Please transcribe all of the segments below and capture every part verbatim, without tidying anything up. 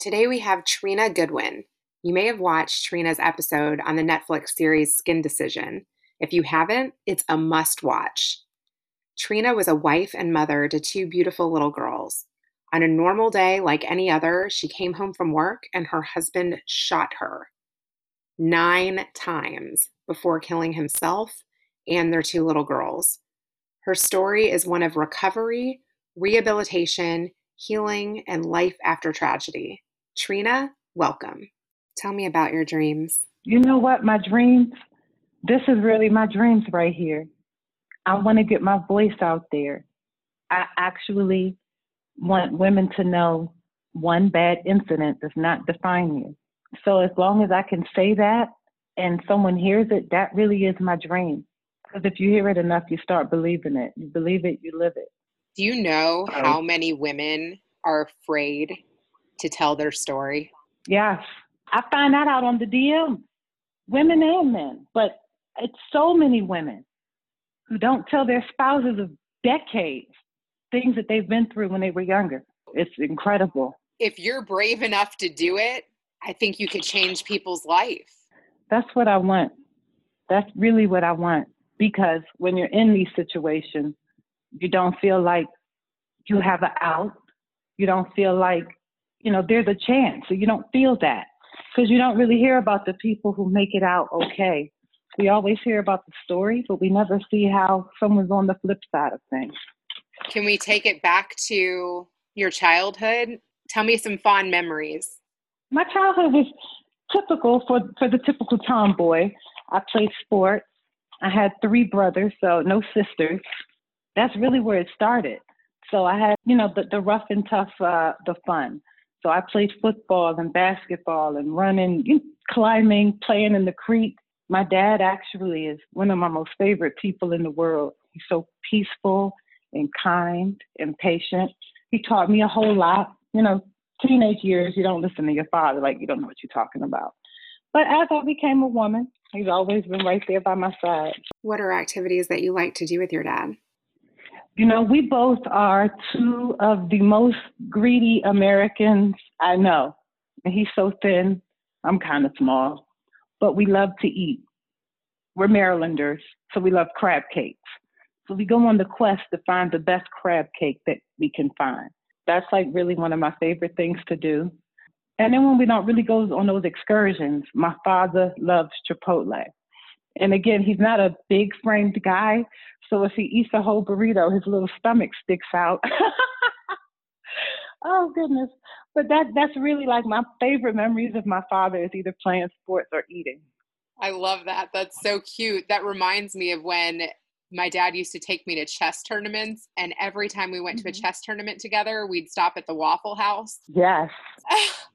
Today we have Trina Goodwin. You may have watched Trina's episode on the Netflix series Skin Decision. If you haven't, it's a must-watch. Trina was a wife and mother to two beautiful little girls. On a normal day like any other, she came home from work and her husband shot her nine times before killing himself and their two little girls. Her story is one of recovery, rehabilitation, healing, and life after tragedy. Trina, welcome. Tell me about your dreams. You know what? My dreams, this is really my dreams right here. I want to get my voice out there. I actually want women to know one bad incident does not define you. So as long as I can say that and someone hears it, that really is my dream. Because if you hear it enough, you start believing it. You believe it, you live it. Do you know how many women are afraid to tell their story? Yes. I find that out on the D M, women and men, but it's so many women who don't tell their spouses of decades things that they've been through when they were younger. It's incredible. If you're brave enough to do it, I think you could change people's life. That's what I want. That's really what I want, because when you're in these situations, you don't feel like you have an out. You don't feel like, you know, there's a chance. So you don't feel that, because you don't really hear about the people who make it out okay. We always hear about the story, but we never see how someone's on the flip side of things. Can we take it back to your childhood? Tell me some fond memories. My childhood was typical for, for the typical tomboy. I played sports. I had three brothers, so no sisters. That's really where it started. So I had, you know, the, the rough and tough, uh, the fun. So I played football and basketball and running, you know, climbing, playing in the creek. My dad actually is one of my most favorite people in the world. He's so peaceful and kind and patient. He taught me a whole lot. You know, teenage years, you don't listen to your father, like you don't know what you're talking about. But as I became a woman, he's always been right there by my side. What are activities that you like to do with your dad? You know, we both are two of the most greedy Americans I know. And he's so thin. I'm kind of small. But we love to eat. We're Marylanders, so we love crab cakes. So we go on the quest to find the best crab cake that we can find. That's like really one of my favorite things to do. And then when we don't really go on those excursions, my father loves Chipotle. And again, he's not a big framed guy. So if he eats a whole burrito, his little stomach sticks out. Oh, goodness. But that that's really like my favorite memories of my father, is either playing sports or eating. I love that. That's so cute. That reminds me of when my dad used to take me to chess tournaments. And every time we went mm-hmm. to a chess tournament together, we'd stop at the Waffle House. Yes.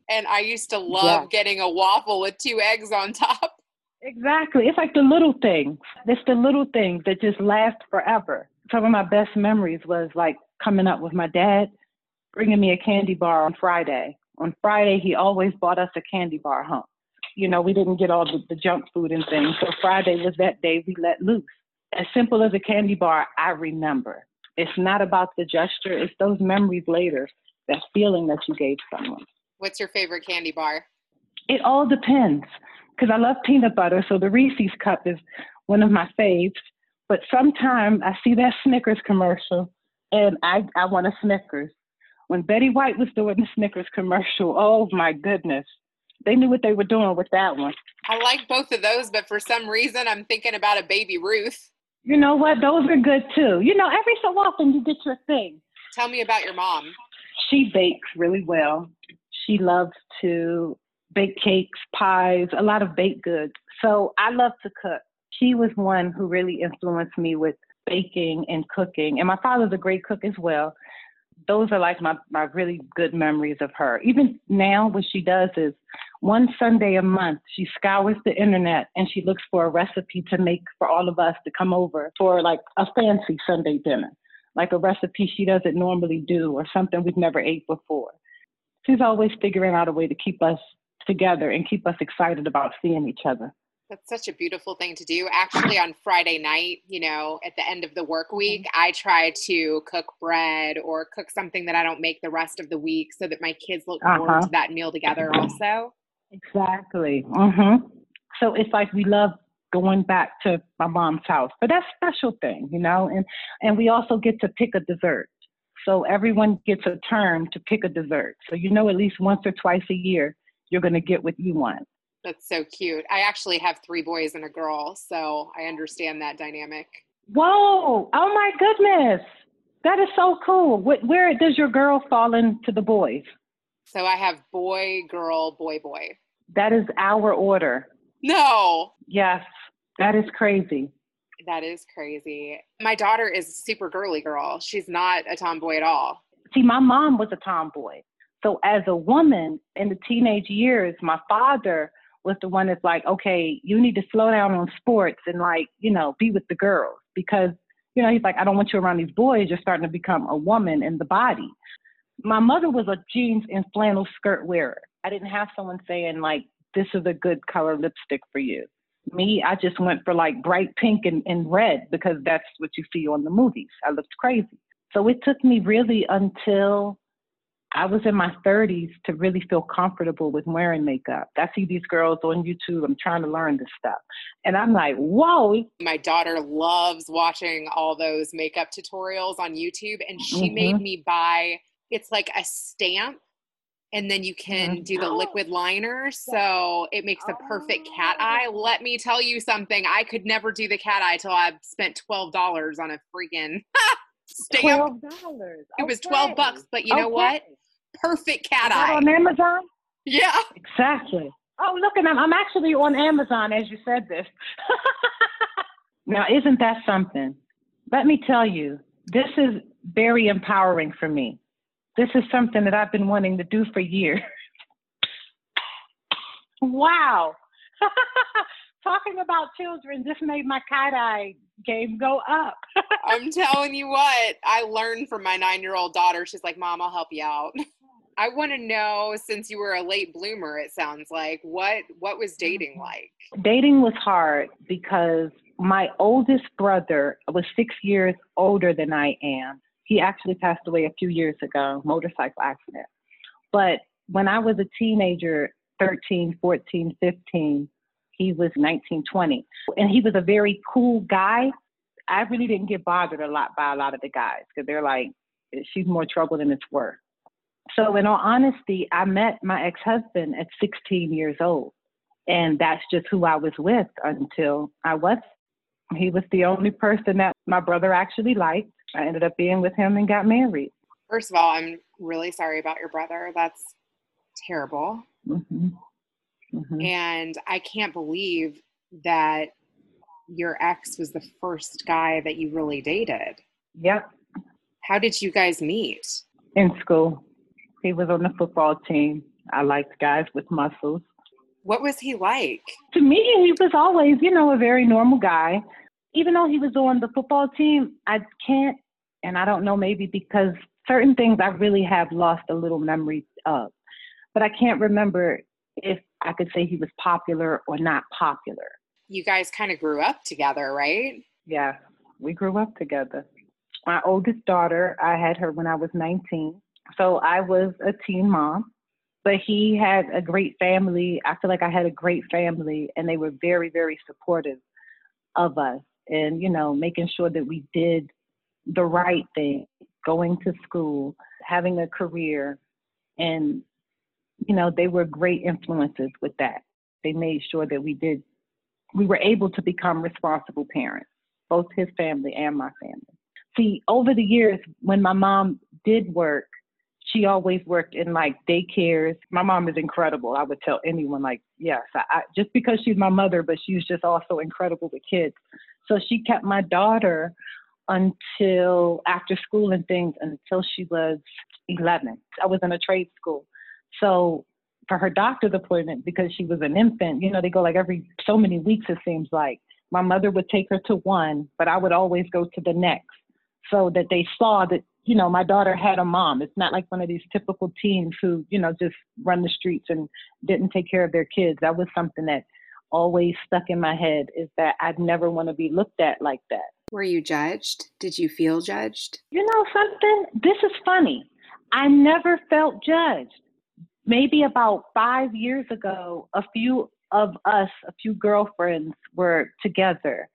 And I used to love yes. getting a waffle with two eggs on top. Exactly. It's like the little things. It's the little things that just last forever. Some of my best memories was like coming up with my dad, bringing me a candy bar on Friday. On Friday, he always bought us a candy bar home. You know, we didn't get all the, the junk food and things. So Friday was that day we let loose. As simple as a candy bar, I remember. It's not about the gesture. It's those memories later, that feeling that you gave someone. What's your favorite candy bar? It all depends. Because I love peanut butter, so the Reese's cup is one of my faves. But sometimes I see that Snickers commercial, and I, I want a Snickers. When Betty White was doing the Snickers commercial, oh, my goodness. They knew what they were doing with that one. I like both of those, but for some reason, I'm thinking about a Baby Ruth. You know what? Those are good, too. You know, every so often you get your thing. Tell me about your mom. She bakes really well. She loves to baked cakes, pies, a lot of baked goods. So I love to cook. She was one who really influenced me with baking and cooking. And my father's a great cook as well. those are like my, my really good memories of her. Even now, what she does is one Sunday a month, she scours the internet and she looks for a recipe to make for all of us to come over for like a fancy Sunday dinner, like a recipe she doesn't normally do or something we've never ate before. She's always figuring out a way to keep us together and keep us excited about seeing each other. That's such a beautiful thing to do. Actually, on Friday night, you know, at the end of the work week, I try to cook bread or cook something that I don't make the rest of the week so that my kids look uh-huh. forward to that meal together also. Exactly. Mm-hmm. So it's like we love going back to my mom's house, but that's a special thing, you know, and, and we also get to pick a dessert. So everyone gets a turn to pick a dessert. So, you know, at least once or twice a year, you're going to get what you want. That's so cute. I actually have three boys and a girl, so I understand that dynamic. Whoa. Oh my goodness. That is so cool. Where, where does your girl fall into the boys? So I have boy, girl, boy, boy. That is our order. No. Yes. That is crazy. That is crazy. My daughter is a super girly girl. She's not a tomboy at all. See, my mom was a tomboy. So as a woman in the teenage years, my father was the one that's like, okay, you need to slow down on sports and like, you know, be with the girls because, you know, he's like, I don't want you around these boys. You're starting to become a woman in the body. My mother was a jeans and flannel skirt wearer. I didn't have someone saying like, this is a good color lipstick for you. Me, I just went for like bright pink and, and red because that's what you see on the movies. I looked crazy. So it took me really until I was in my thirties to really feel comfortable with wearing makeup. I see these girls on YouTube. I'm trying to learn this stuff. And I'm like, whoa. My daughter loves watching all those makeup tutorials on YouTube. And she mm-hmm. made me buy, it's like a stamp. And then you can mm-hmm. do the liquid liner. So it makes a perfect cat eye. Let me tell you something. I could never do the cat eye till I've spent twelve dollars on a freaking stamp. twelve dollars. Okay. It was twelve bucks, but you know okay. what? Perfect cat eye. On Amazon? Yeah. Exactly. Oh, look, and I'm, I'm actually on Amazon as you said this. Now, isn't that something? Let me tell you, this is very empowering for me. This is something that I've been wanting to do for years. Wow. Talking about children just made my cat-eye game go up. I'm telling you what, I learned from my nine-year-old daughter. She's like, Mom, I'll help you out. I want to know, since you were a late bloomer, it sounds like, what what was dating like? Dating was hard because my oldest brother was six years older than I am. He actually passed away a few years ago, motorcycle accident. But when I was a teenager, thirteen, fourteen, fifteen, he was nineteen, twenty. And he was a very cool guy. I really didn't get bothered a lot by a lot of the guys because they're like, she's more trouble than it's worth. So in all honesty, I met my ex-husband at sixteen years old. And that's just who I was with until I was. He was the only person that my brother actually liked. I ended up being with him and got married. First of all, I'm really sorry about your brother. That's terrible. Mm-hmm. Mm-hmm. And I can't believe that your ex was the first guy that you really dated. Yep. How did you guys meet? In school. He was on the football team. I liked guys with muscles. What was he like? To me, he was always, you know, a very normal guy. Even though he was on the football team, I can't, and I don't know, maybe because certain things I really have lost a little memory of. But I can't remember if I could say he was popular or not popular. You guys kind of grew up together, right? Yeah, we grew up together. My oldest daughter, I had her when I was nineteen. So I was a teen mom. But he had a great family. I feel like I had a great family, and they were very, very supportive of us. And, you know, making sure that we did the right thing, going to school, having a career. And, you know, they were great influences with that. They made sure that we did, we were able to become responsible parents, both his family and my family. See, over the years, when my mom did work, she always worked in like daycares. My mom is incredible. I would tell anyone like, yes, I, I, just because she's my mother, but she's just also incredible with kids. So she kept my daughter until after school and things until she was eleven. I was in a trade school. So for her doctor's appointment, because she was an infant, you know, they go like every so many weeks, it seems like. My mother would take her to one, but I would always go to the next so that they saw that, you know, my daughter had a mom. It's not like one of these typical teens who, you know, just run the streets and didn't take care of their kids. That was something that always stuck in my head, is that I'd never want to be looked at like that. Were you judged? Did you feel judged? You know something? This is funny. I never felt judged. Maybe about five years ago, a few of us, a few girlfriends were together,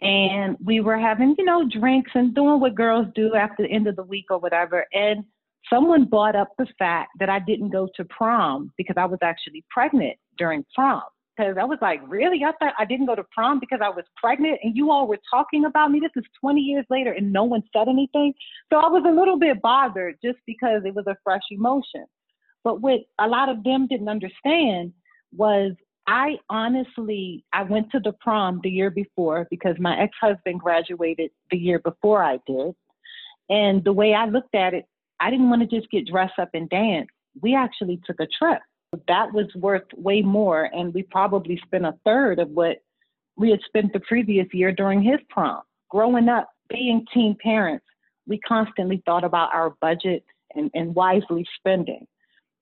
and we were having, you know, drinks and doing what girls do after the end of the week or whatever. And someone brought up the fact that I didn't go to prom because I was actually pregnant during prom. Because I was like, really? I thought I didn't go to prom because I was pregnant and you all were talking about me. This is twenty years later and no one said anything. So I was a little bit bothered just because it was a fresh emotion. But what a lot of them didn't understand was I honestly, I went to the prom the year before because my ex-husband graduated the year before I did. And the way I looked at it, I didn't want to just get dressed up and dance. We actually took a trip. That was worth way more, and we probably spent a third of what we had spent the previous year during his prom. Growing up, being teen parents, we constantly thought about our budget and, and wisely spending.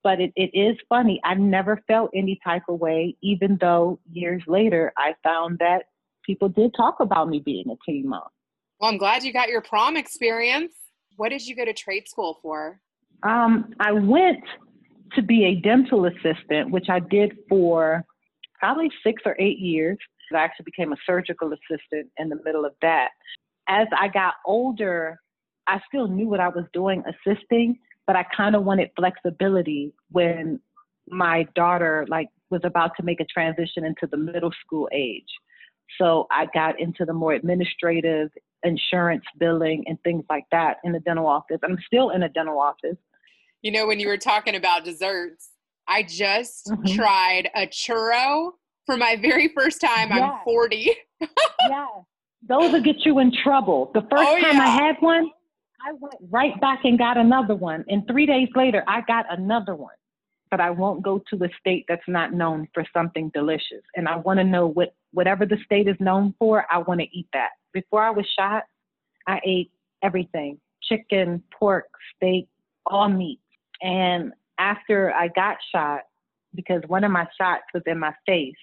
But it, it is funny. I never felt any type of way, even though years later I found that people did talk about me being a teen mom. Well, I'm glad you got your prom experience. What did you go to trade school for? Um, I went to be a dental assistant, which I did for probably six or eight years. I actually became a surgical assistant in the middle of that. As I got older, I still knew what I was doing assisting, but I kind of wanted flexibility when my daughter like was about to make a transition into the middle school age. So I got into the more administrative insurance billing and things like that in the dental office. I'm still in a dental office. You know, when you were talking about desserts, I just mm-hmm. tried a churro for my very first time. Yes. I'm forty. Yeah, those will get you in trouble. The first oh, time yeah. I had one, I went right back and got another one. And three days later, I got another one. But I won't go to a state that's not known for something delicious. And I want to know what whatever the state is known for, I want to eat that. Before I was shot, I ate everything. Chicken, pork, steak, all meat. And after I got shot, because one of my shots was in my face,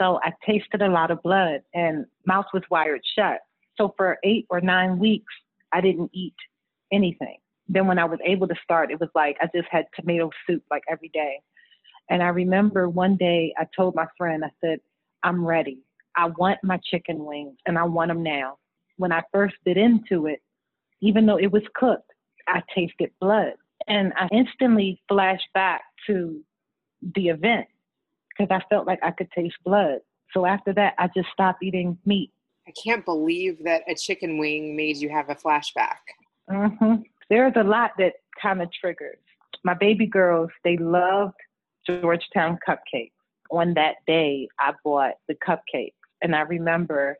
so I tasted a lot of blood and mouth was wired shut. So for eight or nine weeks, I didn't eat anything. Then when I was able to start, it was like I just had tomato soup like every day. And I remember one day I told my friend, I said, I'm ready. I want my chicken wings and I want them now. When I first bit into it, even though it was cooked, I tasted blood. And I instantly flashed back to the event because I felt like I could taste blood. So after that, I just stopped eating meat. I can't believe that a chicken wing made you have a flashback. Mm-hmm. There's a lot that kind of triggers. My baby girls, they loved Georgetown cupcakes. On that day, I bought the cupcakes. And I remember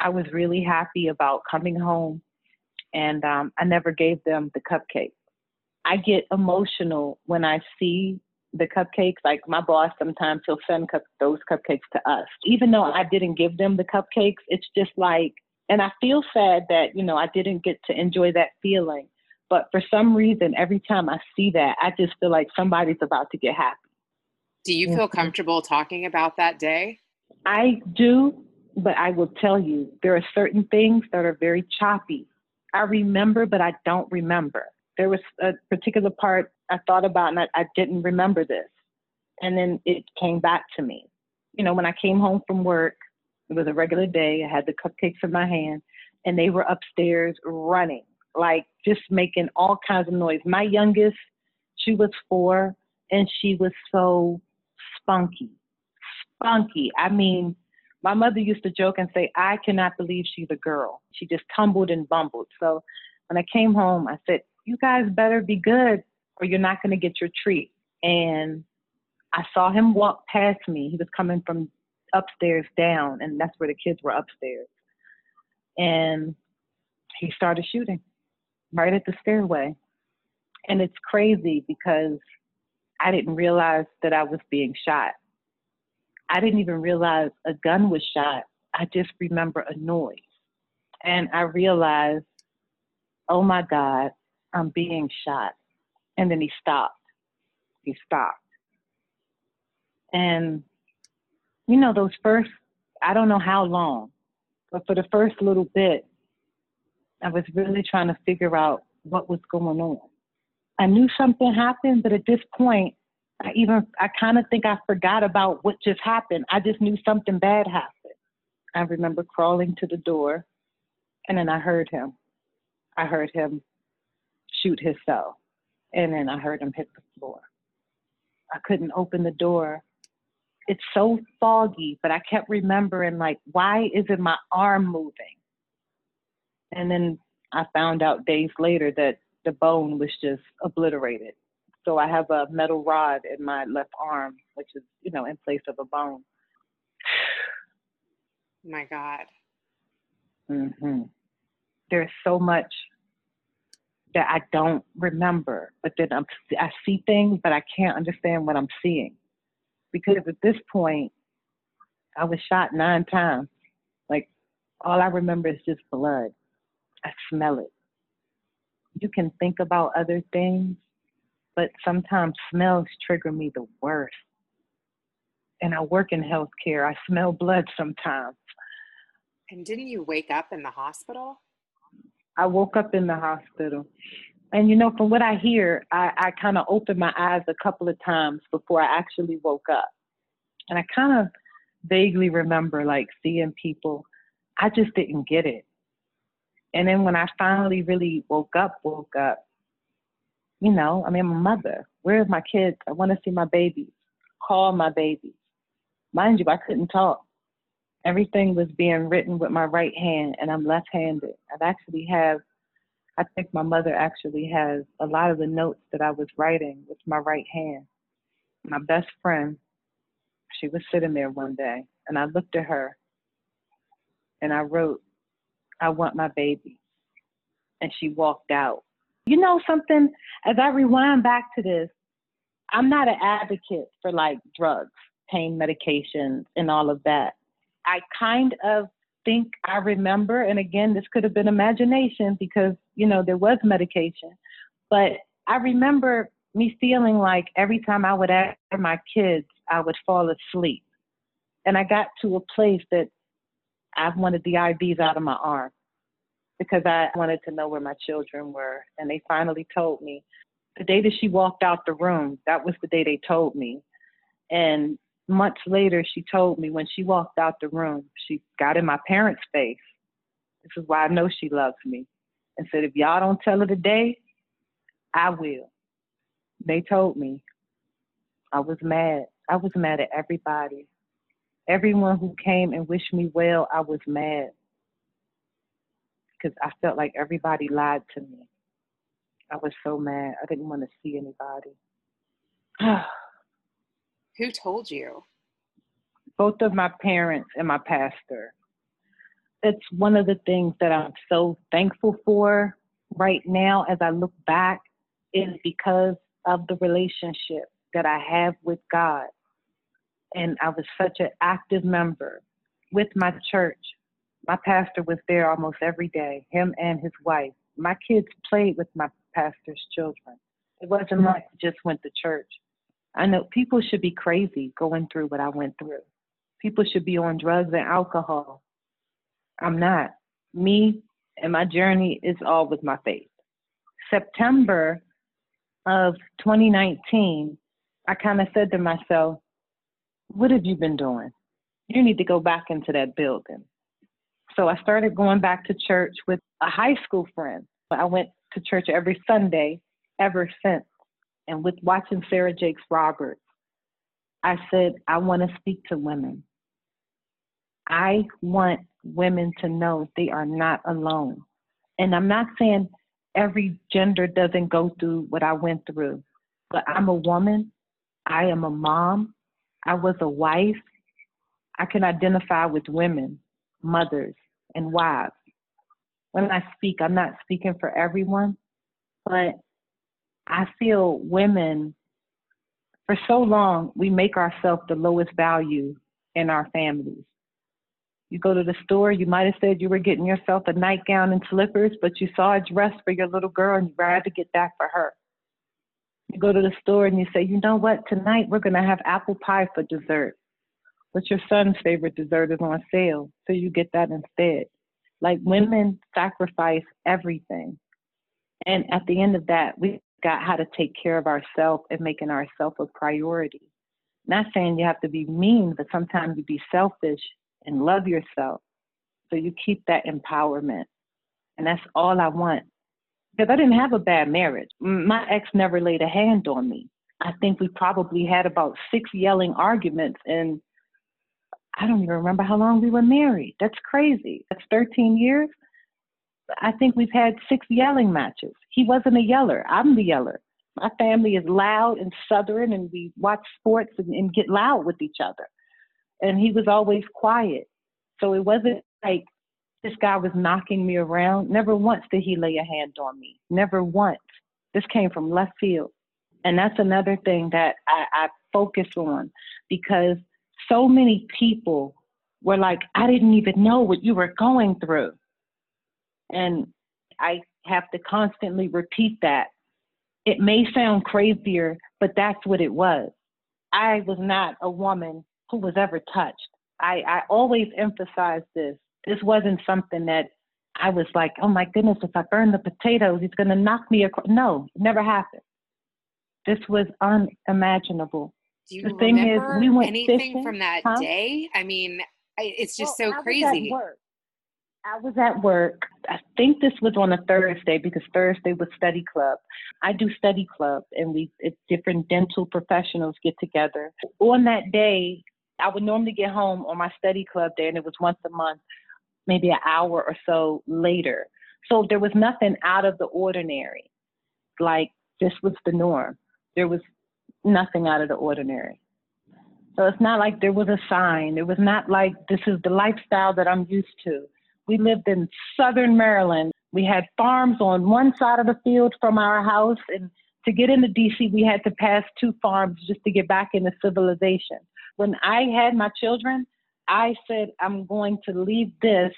I was really happy about coming home, and um, I never gave them the cupcakes. I get emotional when I see the cupcakes. Like my boss, sometimes he'll send cup- those cupcakes to us. Even though I didn't give them the cupcakes, it's just like, and I feel sad that, you know, I didn't get to enjoy that feeling. But for some reason, every time I see that, I just feel like somebody's about to get happy. Do you feel mm-hmm. comfortable talking about that day? I do, but I will tell you, there are certain things that are very choppy. I remember, but I don't remember. There was a particular part I thought about and I, I didn't remember this. And then it came back to me. You know, when I came home from work, it was a regular day. I had the cupcakes in my hand and they were upstairs running, like just making all kinds of noise. My youngest, she was four and she was so spunky, spunky. I mean, my mother used to joke and say, I cannot believe she's a girl. She just tumbled and bumbled. So when I came home, I said, you guys better be good or you're not going to get your treat. And I saw him walk past me. He was coming from upstairs down, and that's where the kids were upstairs. And he started shooting right at the stairway. And it's crazy because I didn't realize that I was being shot. I didn't even realize a gun was shot. I just remember a noise. And I realized, oh my God, I'm being shot. And then he stopped. He stopped. And, you know, those first, I don't know how long, but for the first little bit, I was really trying to figure out what was going on. I knew something happened, but at this point, I even, I kind of think I forgot about what just happened. I just knew something bad happened. I remember crawling to the door, and then I heard him. I heard him shoot himself, and then I heard him hit the floor. I couldn't open the door. It's so foggy, but I kept remembering, like, why isn't my arm moving? And then I found out days later that the bone was just obliterated. So I have a metal rod in my left arm, which is, you know, in place of a bone. My God. Mm-hmm. There's so much that I don't remember, but then I'm, I see things, but I can't understand what I'm seeing. Because at this point, I was shot nine times. Like, all I remember is just blood. I smell it. You can think about other things, but sometimes smells trigger me the worst. And I work in healthcare. I smell blood sometimes. And didn't you wake up in the hospital? I woke up in the hospital. And, you know, from what I hear, I, I kind of opened my eyes a couple of times before I actually woke up. And I kind of vaguely remember, like, seeing people. I just didn't get it. And then when I finally really woke up, woke up, you know, I mean, I'm a mother. Where are my kids? I want to see my babies. Call my babies. Mind you, I couldn't talk. Everything was being written with my right hand, and I'm left-handed. I've actually have I think my mother actually has a lot of the notes that I was writing with my right hand. My best friend, she was sitting there one day, and I looked at her, and I wrote, I want my baby. And she walked out. You know something, as I rewind back to this, I'm not an advocate for, like, drugs, pain medications, and all of that. I kind of think I remember, and again, this could have been imagination because, you know, there was medication, but I remember me feeling like every time I would ask for my kids, I would fall asleep. And I got to a place that I wanted the I Vs out of my arm because I wanted to know where my children were. And they finally told me. The day that she walked out the room, that was the day they told me. And months later, she told me when she walked out the room, she got in my parents' face. This is why I know she loves me. And said, if y'all don't tell her today, I will. They told me. I was mad. I was mad at everybody. Everyone who came and wished me well, I was mad. Because I felt like everybody lied to me. I was so mad. I didn't want to see anybody. Who told you? Both of my parents and my pastor. It's one of the things that I'm so thankful for right now as I look back is because of the relationship that I have with God. And I was such an active member with my church. My pastor was there almost every day, him and his wife. My kids played with my pastor's children. It wasn't like I just went to church. I know people should be crazy going through what I went through. People should be on drugs and alcohol. I'm not. Me and my journey is all with my faith. September of twenty nineteen, I kind of said to myself, what have you been doing? You need to go back into that building. So I started going back to church with a high school friend. I went to church every Sunday ever since. And with watching Sarah Jakes Roberts, I said, I want to speak to women. I want women to know they are not alone. And I'm not saying every gender doesn't go through what I went through, but I'm a woman. I am a mom. I was a wife. I can identify with women, mothers, and wives. when I speak, I'm not speaking for everyone, but I feel women, for so long, we make ourselves the lowest value in our families. You go to the store, you might have said you were getting yourself a nightgown and slippers, but you saw a dress for your little girl and you tried to get that for her. You go to the store and you say, you know what, tonight we're going to have apple pie for dessert, but your son's favorite dessert is on sale, so you get that instead. Like, women sacrifice everything. And at the end of that, we got how to take care of ourselves and making ourselves a priority. Not saying you have to be mean, but sometimes you be selfish and love yourself, so you keep that empowerment. And that's all I want. Because I didn't have a bad marriage. My ex never laid a hand on me. I think we probably had about six yelling arguments, and I don't even remember how long we were married. That's crazy. That's thirteen years. I think we've had six yelling matches. He wasn't a yeller. I'm the yeller. My family is loud and Southern, and we watch sports and, and get loud with each other. And he was always quiet. So it wasn't like this guy was knocking me around. Never once did he lay a hand on me. Never once. This came from left field. And that's another thing that I, I focus on, because so many people were like, I didn't even know what you were going through. And I have to constantly repeat that. It may sound crazier, but that's what it was. I was not a woman who was ever touched. I, I always emphasize this. This wasn't something that I was like, oh my goodness, if I burn the potatoes, he's going to knock me across. No, it never happened. This was unimaginable. Do you the thing remember is, we went anything fishing from that huh? day? I mean, I, it's just well, so I crazy. Was I was at work. I think this was on a Thursday, because Thursday was study club. I do study club, and we it's different dental professionals get together. On that day, I would normally get home on my study club day, and it was once a month, maybe an hour or so later. So there was nothing out of the ordinary. Like, this was the norm. There was nothing out of the ordinary. So it's not like there was a sign. It was not like this is the lifestyle that I'm used to. We lived in Southern Maryland. We had farms on one side of the field from our house. And to get into D C, we had to pass two farms just to get back into civilization. When I had my children, I said, I'm going to leave this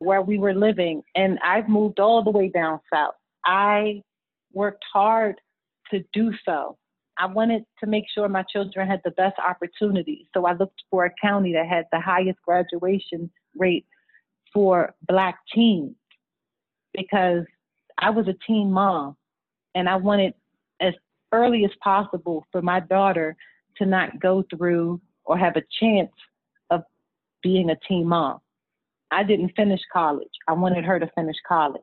where we were living. And I've moved all the way down south. I worked hard to do so. I wanted to make sure my children had the best opportunities. So I looked for a county that had the highest graduation rate for Black teens, because I was a teen mom, and I wanted as early as possible for my daughter to not go through or have a chance of being a teen mom. I didn't finish college. I wanted her to finish college.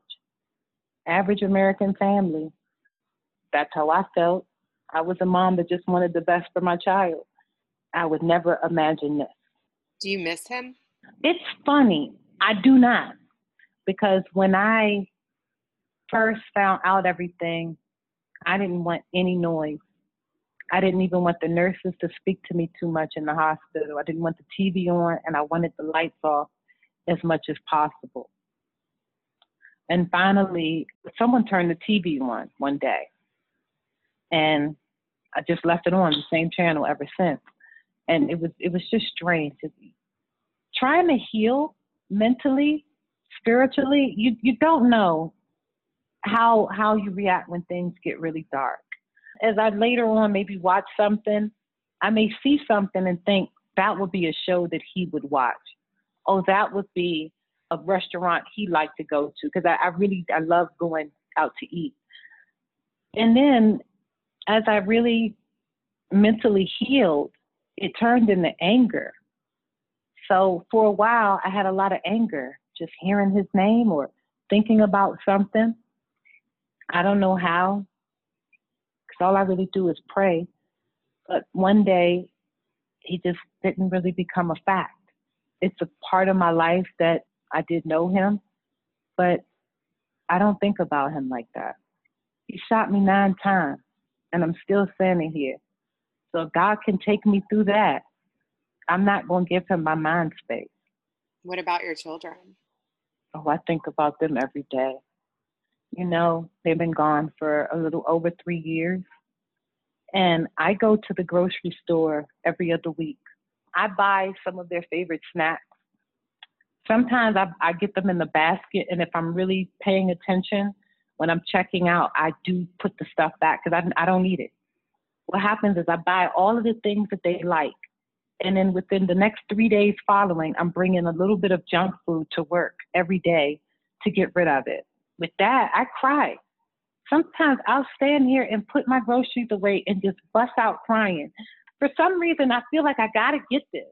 Average American family. That's how I felt. I was a mom that just wanted the best for my child. I would never imagine this. Do you miss him? It's funny. I do not. Because when I first found out everything, I didn't want any noise. I didn't even want the nurses to speak to me too much in the hospital. I didn't want the T V on, and I wanted the lights off as much as possible. And finally, someone turned the T V on one day, and I just left it on, the same channel ever since. And it was it was just strange. Trying to heal mentally, spiritually, you, you don't know how how you react when things get really dark. As I later on maybe watch something, I may see something and think that would be a show that he would watch. Oh, that would be a restaurant he liked to go to, because I, I really, I love going out to eat. And then as I really mentally healed, it turned into anger. So for a while, I had a lot of anger, just hearing his name or thinking about something. I don't know how, because all I really do is pray. But one day, he just didn't really become a fact. It's a part of my life that I did know him, but I don't think about him like that. He shot me nine times, and I'm still standing here. So if God can take me through that, I'm not going to give him my mind space. What about your children? Oh, I think about them every day. You know, they've been gone for a little over three years. And I go to the grocery store every other week. I buy some of their favorite snacks. Sometimes I, I get them in the basket, and if I'm really paying attention, when I'm checking out, I do put the stuff back because I, I don't need it. What happens is I buy all of the things that they like, and then within the next three days following, I'm bringing a little bit of junk food to work every day to get rid of it. With that, I cry. Sometimes I'll stand here and put my groceries away and just bust out crying. For some reason, I feel like I got to get this,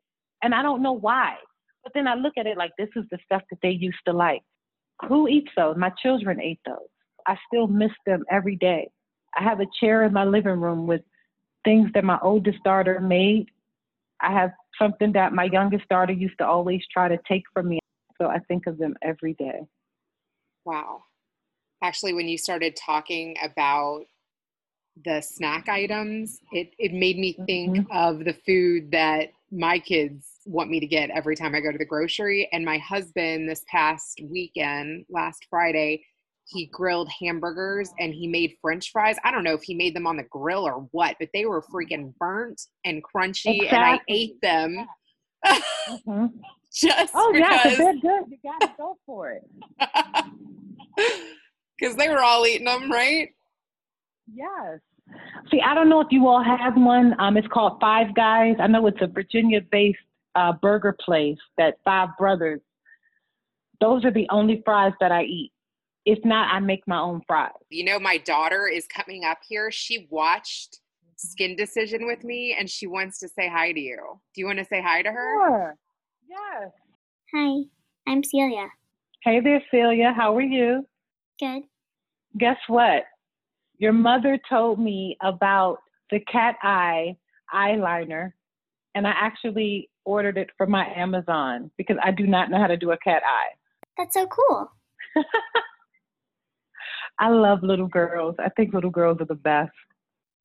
and I don't know why. But then I look at it like this is the stuff that they used to like. Who eats those? My children ate those. I still miss them every day. I have a chair in my living room with things that my oldest daughter made. I have something that my youngest daughter used to always try to take from me. So I think of them every day. Wow. Actually, when you started talking about the snack items, it, it made me think mm-hmm. of the food that my kids want me to get every time I go to the grocery. And my husband this past weekend, last Friday, he grilled hamburgers and he made French fries. I don't know if he made them on the grill or what, but they were freaking burnt and crunchy. Exactly. And I ate them. Yeah. mm-hmm. Just oh, because. Yeah, 'cause they're good. You got to go for it. Because they were all eating them, right? Yes. See, I don't know if you all have one. Um, it's called Five Guys. I know it's a Virginia-based uh, burger place that Five Brothers. Those are the only fries that I eat. If not, I make my own fries. You know, my daughter is coming up here. She watched Skin Decision with me, and she wants to say hi to you. Do you want to say hi to her? Sure. Yes. Hi, I'm Celia. Hey there, Celia. How are you? Good. Guess what? Your mother told me about the cat eye eyeliner, and I actually ordered it from my Amazon because I do not know how to do a cat eye. That's so cool. I love little girls. I think little girls are the best.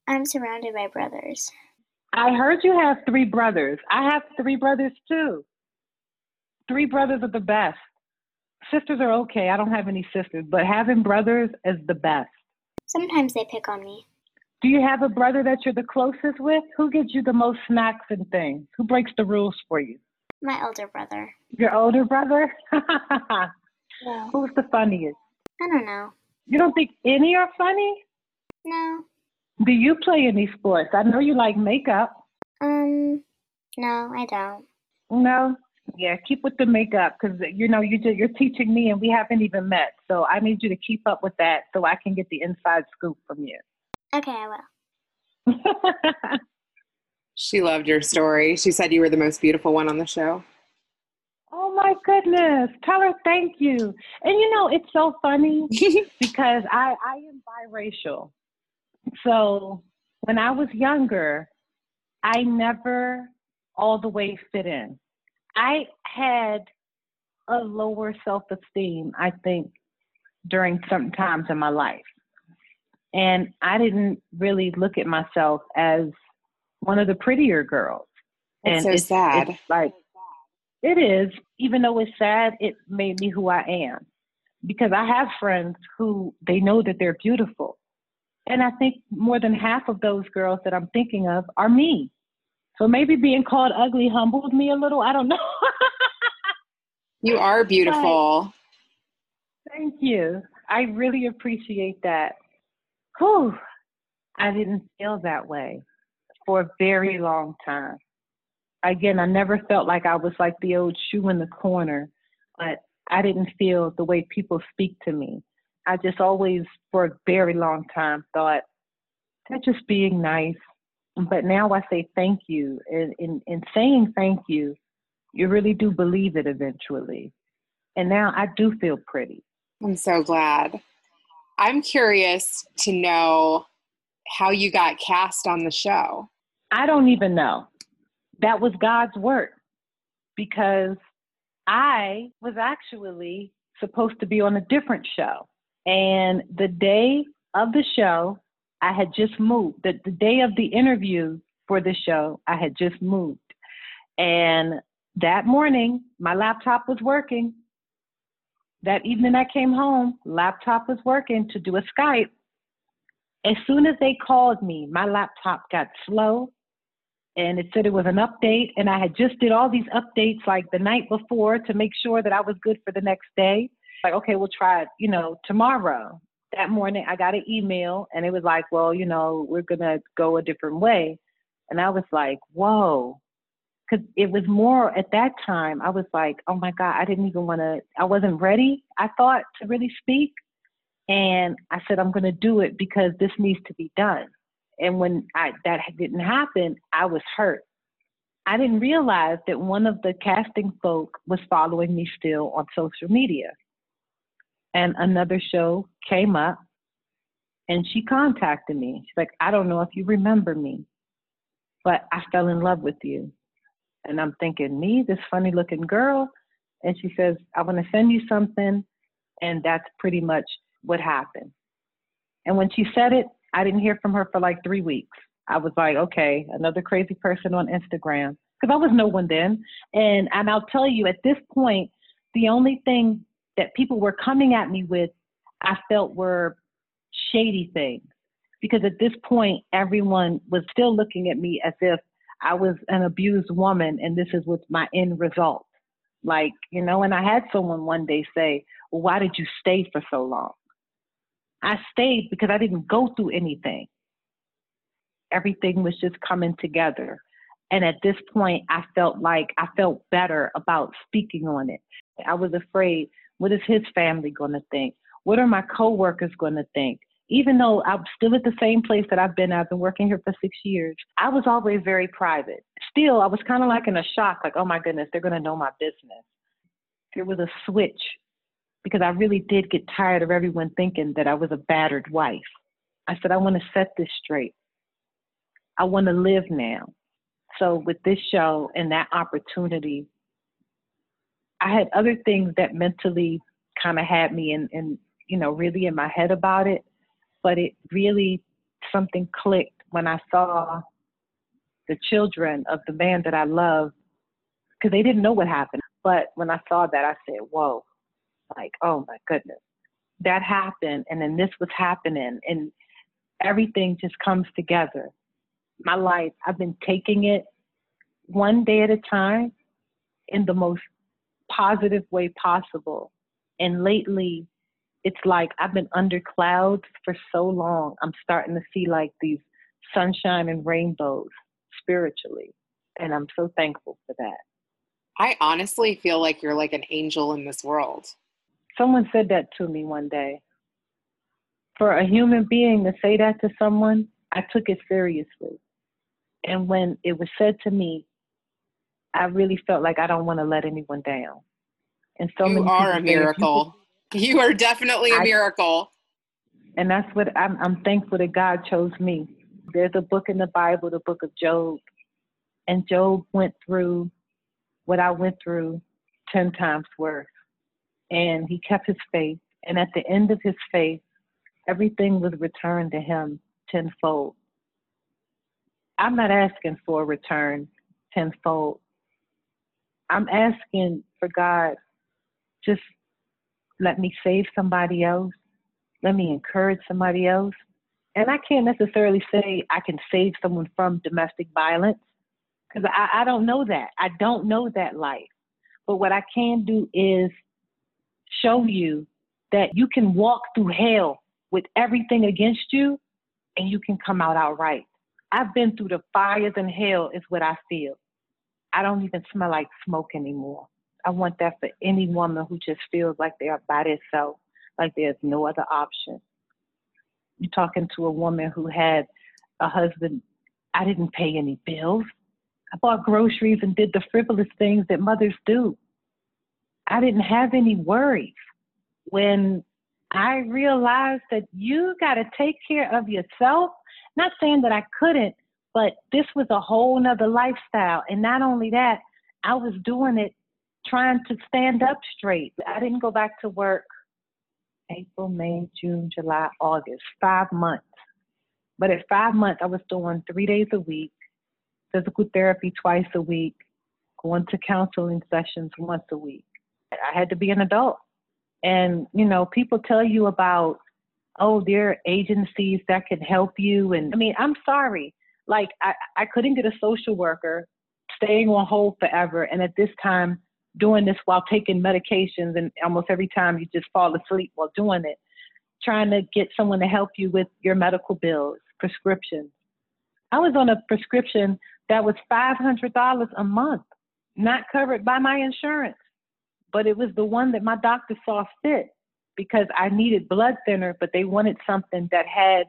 I'm surrounded by brothers. I heard you have three brothers. I have three brothers too. Three brothers are the best. Sisters are okay. I don't have any sisters, but having brothers is the best. Sometimes they pick on me. Do you have a brother that you're the closest with? Who gives you the most snacks and things? Who breaks the rules for you? My older brother. Your older brother? Yeah. Who's the funniest? I don't know. You don't think any are funny? No. Do you play any sports? I know you like makeup. Um, no, I don't. No? Yeah, keep with the makeup because, you know, you just, you're teaching me and we haven't even met. So I need you to keep up with that so I can get the inside scoop from you. Okay, I will. She loved your story. She said you were the most beautiful one on the show. Oh, my goodness. Tell her thank you. And, you know, it's so funny because I, I am biracial. So when I was younger, I never all the way fit in. I had a lower self-esteem, I think, during some times in my life. And I didn't really look at myself as one of the prettier girls. It's and so it's, sad. It's like, it is. Even though it's sad, it made me who I am. Because I have friends who, they know that they're beautiful. And I think more than half of those girls that I'm thinking of are me. So maybe being called ugly humbled me a little. I don't know. You are beautiful. But, thank you. I really appreciate that. Whew. I didn't feel that way for a very long time. Again, I never felt like I was like the old shoe in the corner, but I didn't feel the way people speak to me. I just always, for a very long time, thought, they're just being nice. But now I say thank you. And in, in saying thank you, you really do believe it eventually. And now I do feel pretty. I'm so glad. I'm curious to know how you got cast on the show. I don't even know. That was God's work because I was actually supposed to be on a different show. And the day of the show, I had just moved. The, the day of the interview for the show, I had just moved. And that morning, my laptop was working. That evening I came home, laptop was working to do a Skype. As soon as they called me, my laptop got slow and it said it was an update, and I had just did all these updates like the night before to make sure that I was good for the next day. Like, okay, we'll try it, you know, tomorrow. That morning I got an email and it was like, well, you know, we're going to go a different way. And I was like, whoa. Because it was more at that time, I was like, oh my God, I didn't even want to, I wasn't ready, I thought, to really speak. And I said, I'm going to do it because this needs to be done. And when I, that didn't happen, I was hurt. I didn't realize that one of the casting folk was following me still on social media. And another show came up and she contacted me. She's like, I don't know if you remember me, but I fell in love with you. And I'm thinking, me, this funny looking girl? And she says, I want to send you something. And that's pretty much what happened. And when she said it, I didn't hear from her for like three weeks. I was like, okay, another crazy person on Instagram. Because I was no one then. And, and I'll tell you, at this point, the only thing that people were coming at me with, I felt were shady things. Because at this point, everyone was still looking at me as if I was an abused woman and this is what's my end result. Like, you know, and I had someone one day say, well, why did you stay for so long? I stayed because I didn't go through anything. Everything was just coming together. And at this point, I felt like I felt better about speaking on it. I was afraid, what is his family going to think? What are my coworkers going to think? Even though I'm still at the same place that I've been, I've been working here for six years, I was always very private. Still, I was kind of like in a shock, like, oh my goodness, they're going to know my business. There was a switch because I really did get tired of everyone thinking that I was a battered wife. I said, I want to set this straight. I want to live now. So with this show and that opportunity, I had other things that mentally kind of had me in, in, you know, really in my head about it. But it really, something clicked when I saw the children of the man that I love, because they didn't know what happened. But when I saw that, I said, whoa, like, oh my goodness, that happened. And then this was happening and everything just comes together. My life, I've been taking it one day at a time in the most positive way possible. And lately, it's like I've been under clouds for so long. I'm starting to see like these sunshine and rainbows spiritually. And I'm so thankful for that. I honestly feel like you're like an angel in this world. Someone said that to me one day. For a human being to say that to someone, I took it seriously. And when it was said to me, I really felt like I don't want to let anyone down. And so you are a miracle. You are definitely a miracle. I, and that's what I'm, I'm thankful that God chose me. There's a book in the Bible, the book of Job. And Job went through what I went through ten times worse. And he kept his faith. And at the end of his faith, everything was returned to him tenfold. I'm not asking for a return tenfold. I'm asking for God just let me save somebody else. Let me encourage somebody else. And I can't necessarily say I can save someone from domestic violence because I, I don't know that. I don't know that life. But what I can do is show you that you can walk through hell with everything against you and you can come out all right. I've been through the fires and hell is what I feel. I don't even smell like smoke anymore. I want that for any woman who just feels like they are by themselves, like there's no other option. You're talking to a woman who had a husband. I didn't pay any bills. I bought groceries and did the frivolous things that mothers do. I didn't have any worries. When I realized that you got to take care of yourself, not saying that I couldn't, but this was a whole nother lifestyle. And not only that, I was doing it trying to stand up straight. I didn't go back to work April, May, June, July, August, five months. But at five months, I was doing three days a week, physical therapy twice a week, going to counseling sessions once a week. I had to be an adult. And, you know, people tell you about, oh, there are agencies that can help you. And I mean, I'm sorry. Like I, I couldn't get a social worker staying on hold forever. And at this time, doing this while taking medications, and almost every time you just fall asleep while doing it, trying to get someone to help you with your medical bills, prescriptions. I was on a prescription that was five hundred dollars a month, not covered by my insurance, but it was the one that my doctor saw fit because I needed blood thinner, but they wanted something that had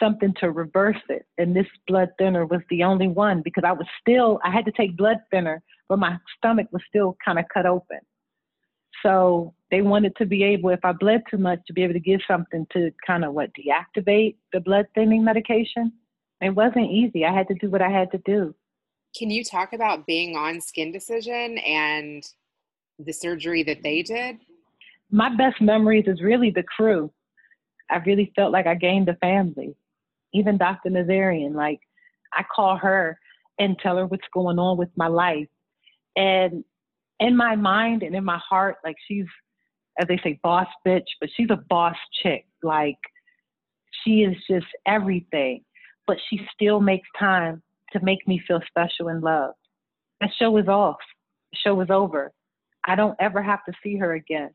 something to reverse it. And this blood thinner was the only one because I was still, I had to take blood thinner, but my stomach was still kind of cut open. So they wanted to be able, if I bled too much, to be able to give something to kind of what, deactivate the blood thinning medication. It wasn't easy. I had to do what I had to do. Can you talk about being on Skin Decision and the surgery that they did? My best memories is really the crew. I really felt like I gained a family. Even Doctor Nazarian, like I call her and tell her what's going on with my life. And in my mind and in my heart, like she's, as they say, boss bitch, but she's a boss chick. Like she is just everything, but she still makes time to make me feel special and loved. That show is off. The show is over. I don't ever have to see her again,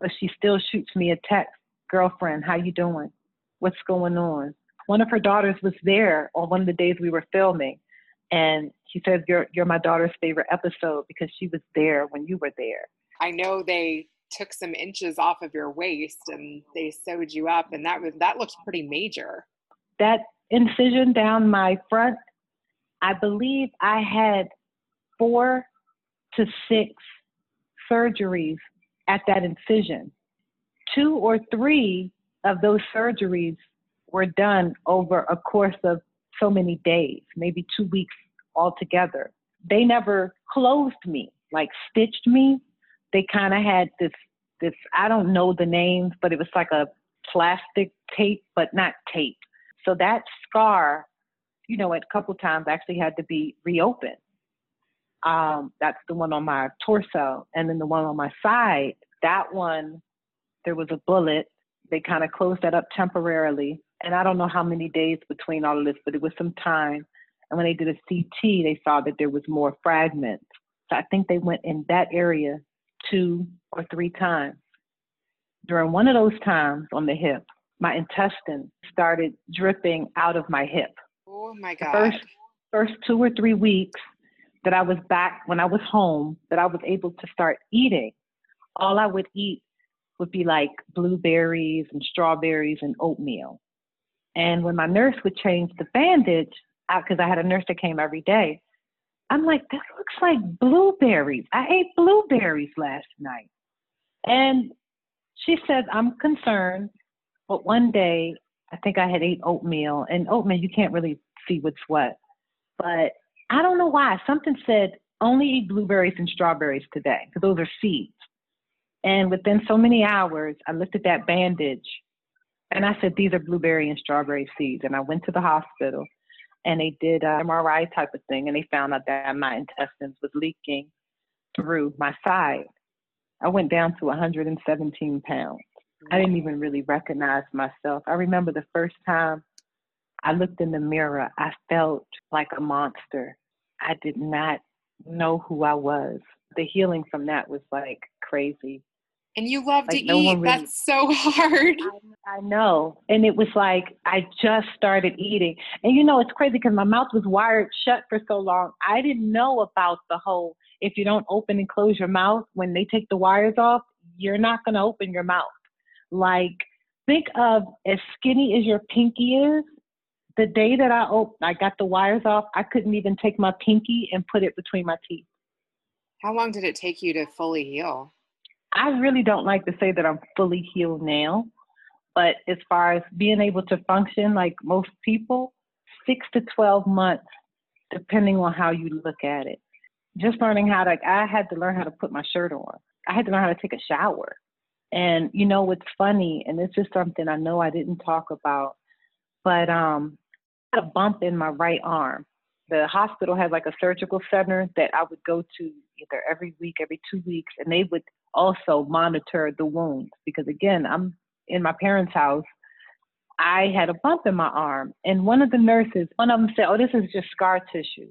but she still shoots me a text. Girlfriend, how you doing? What's going on? One of her daughters was there on one of the days we were filming. And she says, you're, you're my daughter's favorite episode because she was there when you were there. I know they took some inches off of your waist and they sewed you up. And that was, that looked pretty major. That incision down my front, I believe I had four to six surgeries at that incision. Two or three of those surgeries were done over a course of so many days, maybe two weeks altogether. They never closed me, like stitched me. They kind of had this, this, I don't know the names, but it was like a plastic tape, but not tape. So that scar, you know, a couple times actually had to be reopened. Um, that's the one on my torso. And then the one on my side, that one, there was a bullet. They kind of closed that up temporarily. And I don't know how many days between all of this, but it was some time. And when they did a C T, they saw that there was more fragments. So I think they went in that area two or three times. During one of those times on the hip, my intestine started dripping out of my hip. Oh my God. The first, first two or three weeks that I was back, when I was home, that I was able to start eating, all I would eat would be like blueberries and strawberries and oatmeal. And when my nurse would change the bandage, because I, I had a nurse that came every day, I'm like, that looks like blueberries. I ate blueberries last night. And she said, I'm concerned. But one day, I think I had ate oatmeal. And oatmeal, you can't really see what's what. But I don't know why. Something said, only eat blueberries and strawberries today, because those are seeds. And within so many hours, I looked at that bandage and I said, these are blueberry and strawberry seeds. And I went to the hospital and they did an M R I type of thing. And they found out that my intestines was leaking through my side. I went down to one hundred seventeen pounds. I didn't even really recognize myself. I remember the first time I looked in the mirror, I felt like a monster. I did not know who I was. The healing from that was like crazy. And you love like to no eat. Really, that's so hard. I, I know. And it was like, I just started eating. And you know, it's crazy because my mouth was wired shut for so long. I didn't know about the whole, if you don't open and close your mouth, when they take the wires off, you're not going to open your mouth. Like, think of as skinny as your pinky is. The day that I opened, I got the wires off, I couldn't even take my pinky and put it between my teeth. How long did it take you to fully heal? I really don't like to say that I'm fully healed now, but as far as being able to function like most people, six to twelve months, depending on how you look at it. Just learning how to, I had to learn how to put my shirt on. I had to learn how to take a shower. And you know, what's funny, and this is something I know I didn't talk about, but um, I had a bump in my right arm. The hospital had like a surgical center that I would go to either every week, every two weeks, and they would also monitor the wounds, because again, I'm in my parents' house. I had a bump in my arm, and one of the nurses, one of them said, oh, this is just scar tissue.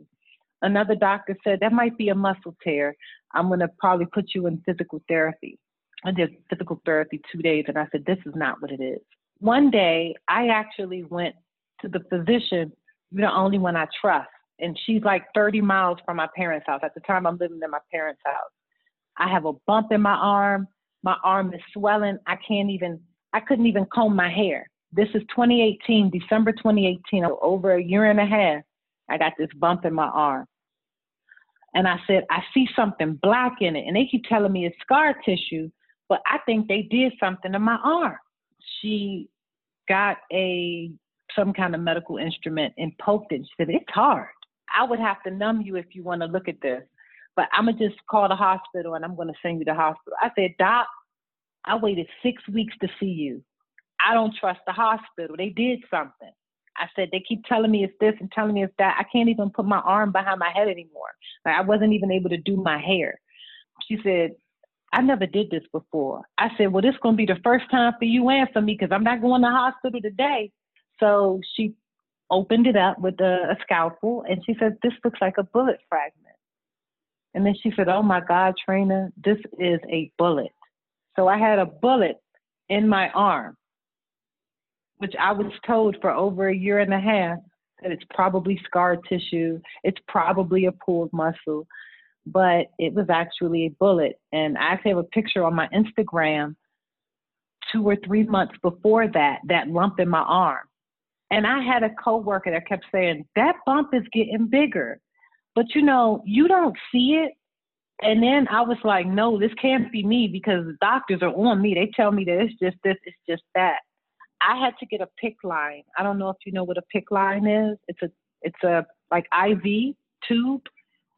Another doctor said, that might be a muscle tear. I'm going to probably put you in physical therapy. I did physical therapy two days, and I said, this is not what it is. One day, I actually went to the physician, you're the only one I trust, and she's like thirty miles from my parents' house. At the time, I'm living in my parents' house. I have a bump in my arm. My arm is swelling. I can't even, I couldn't even comb my hair. This is twenty eighteen, December twenty eighteen, over a year and a half, I got this bump in my arm. And I said, I see something black in it. And they keep telling me it's scar tissue, but I think they did something to my arm. She got a some kind of medical instrument and poked it. She said, it's hard. I would have to numb you if you want to look at this, but I'm going to just call the hospital and I'm going to send you to the hospital. I said, Doc, I waited six weeks to see you. I don't trust the hospital. They did something. I said, they keep telling me it's this and telling me it's that. I can't even put my arm behind my head anymore. Like, I wasn't even able to do my hair. She said, I never did this before. I said, well, this is going to be the first time for you and for me because I'm not going to the hospital today. So she opened it up with a, a scalpel, and she said, this looks like a bullet fragment. And then she said, oh, my God, Trina, this is a bullet. So I had a bullet in my arm, which I was told for over a year and a half that it's probably scar tissue, it's probably a pulled muscle, but it was actually a bullet. And I actually have a picture on my Instagram two or three months before that, that lump in my arm. And I had a coworker that kept saying, that bump is getting bigger, but you know, you don't see it. And then I was like, no, this can't be me because the doctors are on me. They tell me that it's just this, it's just that. I had to get a P I C C line. I don't know if you know what a P I C C line is. It's a, it's a like I V tube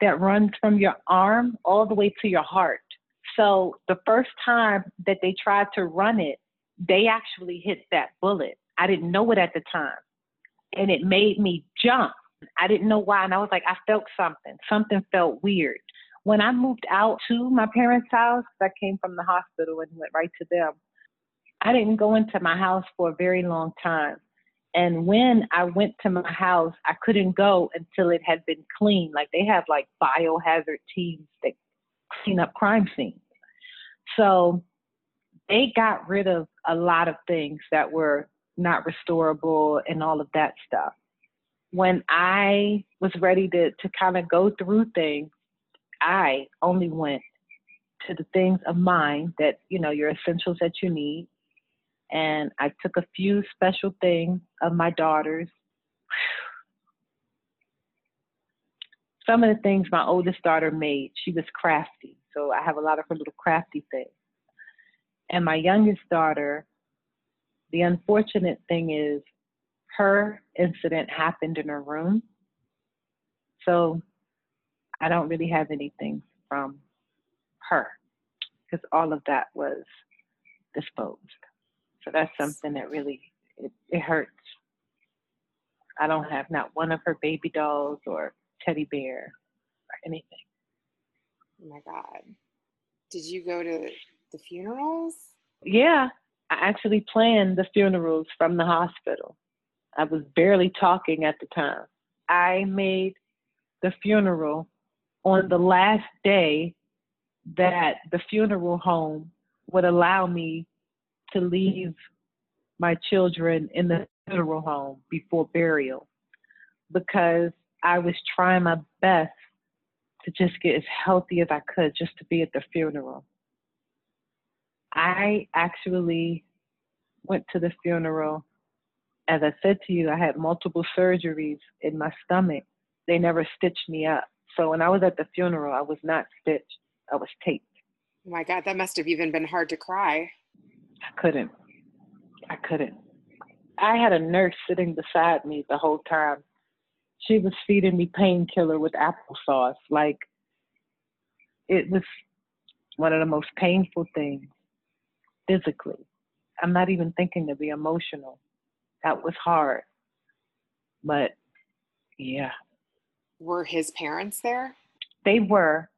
that runs from your arm all the way to your heart. So the first time that they tried to run it, they actually hit that bullet. I didn't know it at the time. And it made me jump. I didn't know why. And I was like, I felt something. Something felt weird. When I moved out to my parents' house, I came from the hospital and went right to them. I didn't go into my house for a very long time. And when I went to my house, I couldn't go until it had been cleaned. Like they have like biohazard teams that clean up crime scenes. So they got rid of a lot of things that were not restorable and all of that stuff. When I was ready to, to kind of go through things, I only went to the things of mine that, you know, your essentials that you need. And I took a few special things of my daughter's. Some of the things my oldest daughter made, she was crafty. So I have a lot of her little crafty things. And my youngest daughter, the unfortunate thing is her incident happened in her room. So I don't really have anything from her because all of that was disposed. So that's something that really, it, it hurts. I don't have not one of her baby dolls or teddy bear or anything. Oh my God. Did you go to the funerals? Yeah, I actually planned the funerals from the hospital. I was barely talking at the time. I made the funeral on the last day that the funeral home would allow me to leave my children in the funeral home before burial, because I was trying my best to just get as healthy as I could just to be at the funeral. I actually went to the funeral. As I said to you, I had multiple surgeries in my stomach. They never stitched me up. So when I was at the funeral, I was not stitched, I was taped. Oh my God, that must have even been hard to cry. I couldn't. I couldn't. I had a nurse sitting beside me the whole time. She was feeding me painkiller with applesauce. Like, it was one of the most painful things physically. I'm not even thinking to be emotional. That was hard. But, yeah. Were his parents there? They were.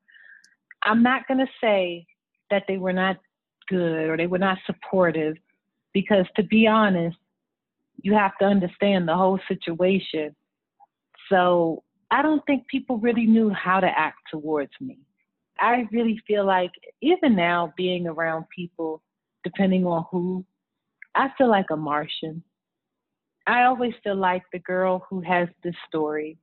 I'm not going to say that they were not good or they were not supportive. Because to be honest, you have to understand the whole situation. So I don't think people really knew how to act towards me. I really feel like even now being around people, depending on who, I feel like a Martian. I always feel like the girl who has this story,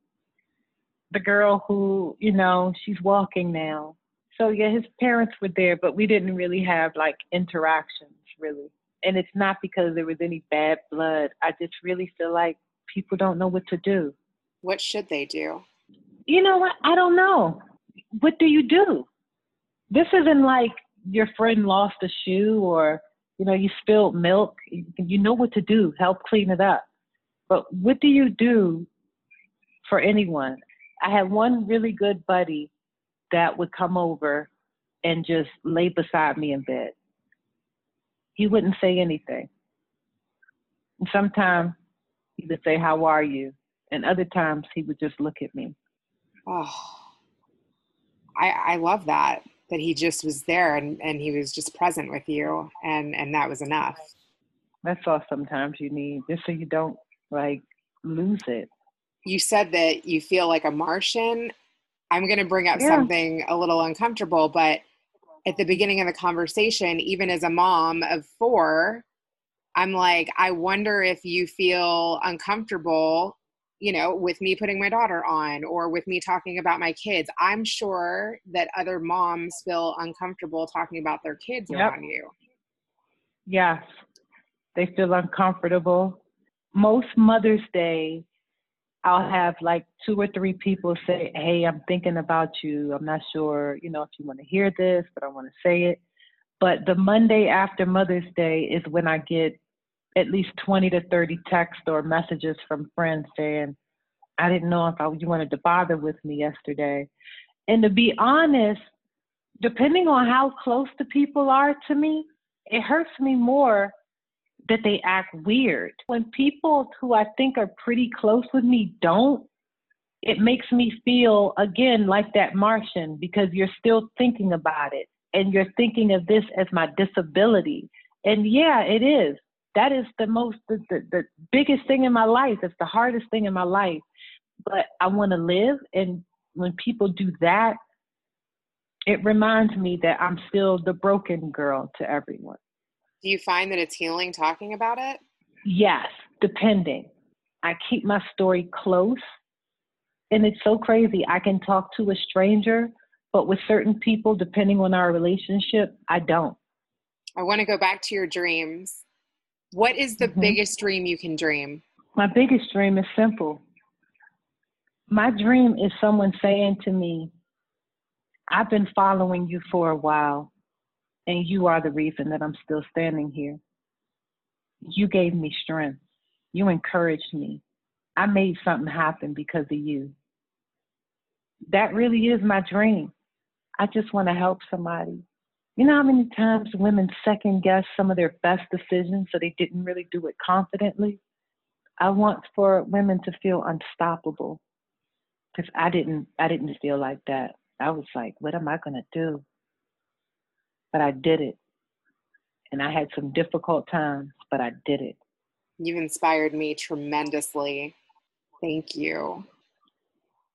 the girl who, you know, she's walking now. So yeah, his parents were there, but we didn't really have like interactions really. And it's not because there was any bad blood. I just really feel like people don't know what to do. What should they do? You know what? I don't know. What do you do? This isn't like your friend lost a shoe or, you know, you spilled milk. You know what to do. Help clean it up. But what do you do for anyone? I had one really good buddy that would come over and just lay beside me in bed. He wouldn't say anything. And sometimes he would say, how are you? And other times he would just look at me. Oh, I, I love that, that he just was there and, and he was just present with you. And, and that was enough. That's all sometimes you need, just so you don't like lose it. You said that you feel like a Martian. I'm going to bring up yeah. something a little uncomfortable, but at the beginning of the conversation, even as a mom of four, I'm like, I wonder if you feel uncomfortable, you know, with me putting my daughter on or with me talking about my kids. I'm sure that other moms feel uncomfortable talking about their kids yep. around you. Yes, they feel uncomfortable. Most Mother's Day, I'll have like two or three people say, hey, I'm thinking about you. I'm not sure, you know, if you want to hear this, but I want to say it. But the Monday after Mother's Day is when I get at least twenty to thirty texts or messages from friends saying, I didn't know if I, you wanted to bother with me yesterday. And to be honest, depending on how close the people are to me, it hurts me more that they act weird. When people who I think are pretty close with me don't, it makes me feel, again, like that Martian, because you're still thinking about it and you're thinking of this as my disability. And yeah, it is. That is the most, the, the, the biggest thing in my life. It's the hardest thing in my life. But I want to live. And when people do that, it reminds me that I'm still the broken girl to everyone. Do you find that it's healing talking about it? Yes, depending. I keep my story close. And it's so crazy. I can talk to a stranger, but with certain people, depending on our relationship, I don't. I want to go back to your dreams. What is the mm-hmm. biggest dream you can dream? My biggest dream is simple. My dream is someone saying to me, I've been following you for a while. And you are the reason that I'm still standing here. You gave me strength. You encouraged me. I made something happen because of you. That really is my dream. I just want to help somebody. You know how many times women second guess some of their best decisions so they didn't really do it confidently? I want for women to feel unstoppable, because I didn't, I didn't feel like that. I was like, what am I going to do? But I did it. And I had some difficult times, but I did it. You've inspired me tremendously. Thank you.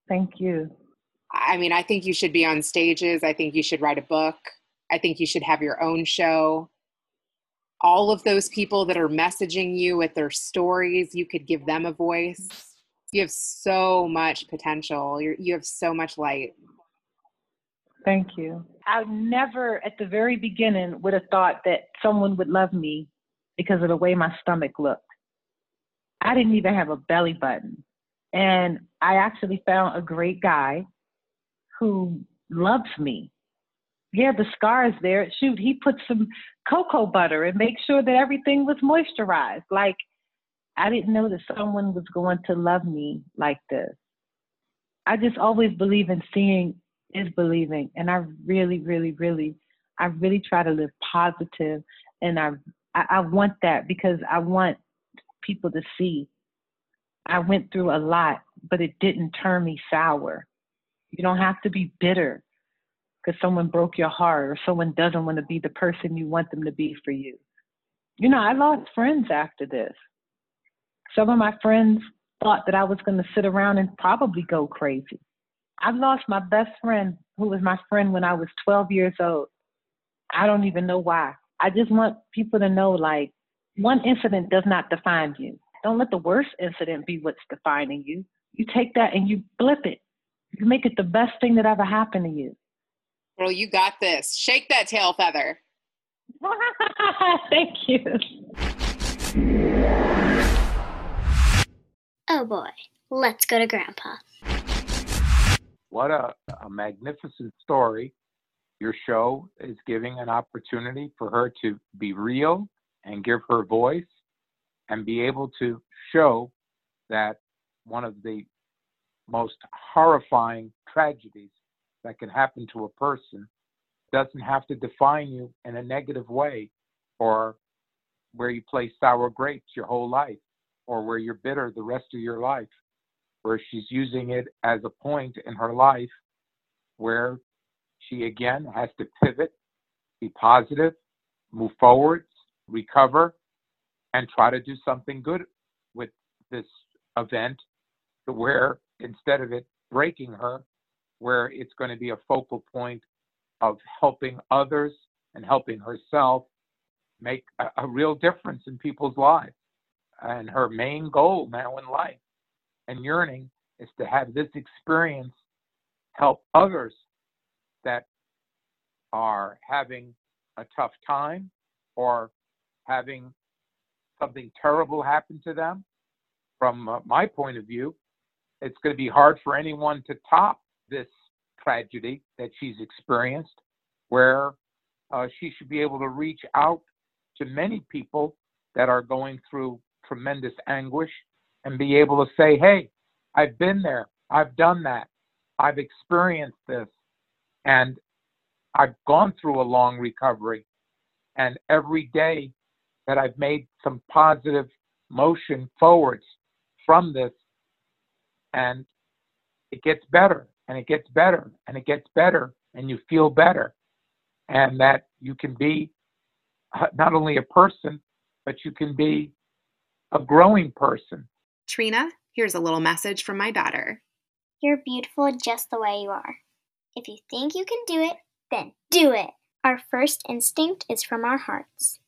Thank you. I mean, I think you should be on stages. I think you should write a book. I think you should have your own show. All of those people that are messaging you with their stories, you could give them a voice. You have so much potential. You're, you have so much light. Thank you. I never, at the very beginning, would have thought that someone would love me because of the way my stomach looked. I didn't even have a belly button. And I actually found a great guy who loves me. Yeah, the scar is there. Shoot, he put some cocoa butter and make sure that everything was moisturized. Like, I didn't know that someone was going to love me like this. I just always believe in seeing is believing. And I really, really, really, I really try to live positive. And I, I, I want that, because I want people to see. I went through a lot, but it didn't turn me sour. You don't have to be bitter. because someone broke your heart or someone doesn't want to be the person you want them to be for you. You know, I lost friends after this. Some of my friends thought that I was going to sit around and probably go crazy. I've lost my best friend, who was my friend when I was twelve years old. I don't even know why. I just want people to know, like, one incident does not define you. Don't let the worst incident be what's defining you. You take that and you flip it. You make it the best thing that ever happened to you. Girl, you got this. Shake that tail feather. Thank you. Oh boy, let's go to Grandpa. What a, a magnificent story. Your show is giving an opportunity for her to be real and give her voice and be able to show that one of the most horrifying tragedies that can happen to a person doesn't have to define you in a negative way, or where you play sour grapes your whole life, or where you're bitter the rest of your life, where she's using it as a point in her life where she again has to pivot, be positive, move forward, recover, and try to do something good with this event, to where instead of it breaking her, where it's going to be a focal point of helping others and helping herself make a, a real difference in people's lives. And her main goal now in life and yearning is to have this experience help others that are having a tough time or having something terrible happen to them. From my point of view, it's going to be hard for anyone to top this tragedy that she's experienced, where uh, she should be able to reach out to many people that are going through tremendous anguish and be able to say, hey, I've been there, I've done that, I've experienced this, and I've gone through a long recovery. And every day that I've made some positive motion forwards from this, and it gets better, and it gets better, and it gets better, and you feel better, and that you can be not only a person, but you can be a growing person. Trina, here's a little message from my daughter. You're beautiful just the way you are. If you think you can do it, then do it. Our first instinct is from our hearts.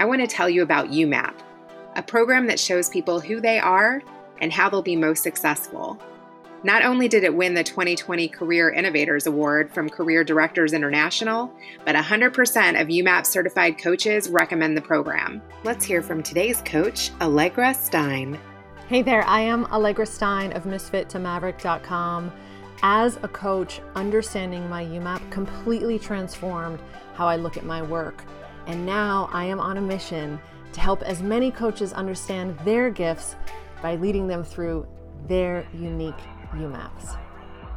I want to tell you about U MAP, a program that shows people who they are and how they'll be most successful. Not only did it win the twenty twenty Career Innovators Award from Career Directors International, but one hundred percent of U MAP certified coaches recommend the program. Let's hear from today's coach, Allegra Stein. Hey there, I am Allegra Stein of Misfit To Maverick dot com. As a coach, understanding my U MAP completely transformed how I look at my work. And now I am on a mission to help as many coaches understand their gifts by leading them through their unique U MAPs.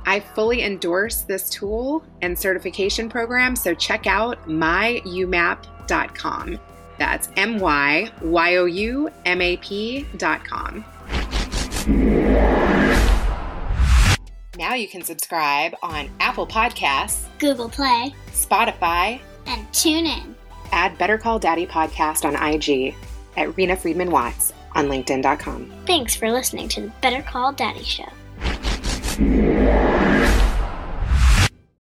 I fully endorse this tool and certification program, so check out my U map dot com. That's M Y Y O U M A P dot com. Now you can subscribe on Apple Podcasts, Google Play, Spotify, and tune in. Add Better Call Daddy podcast on I G at Rena Friedman Watts on LinkedIn dot com. Thanks for listening to the Better Call Daddy Show.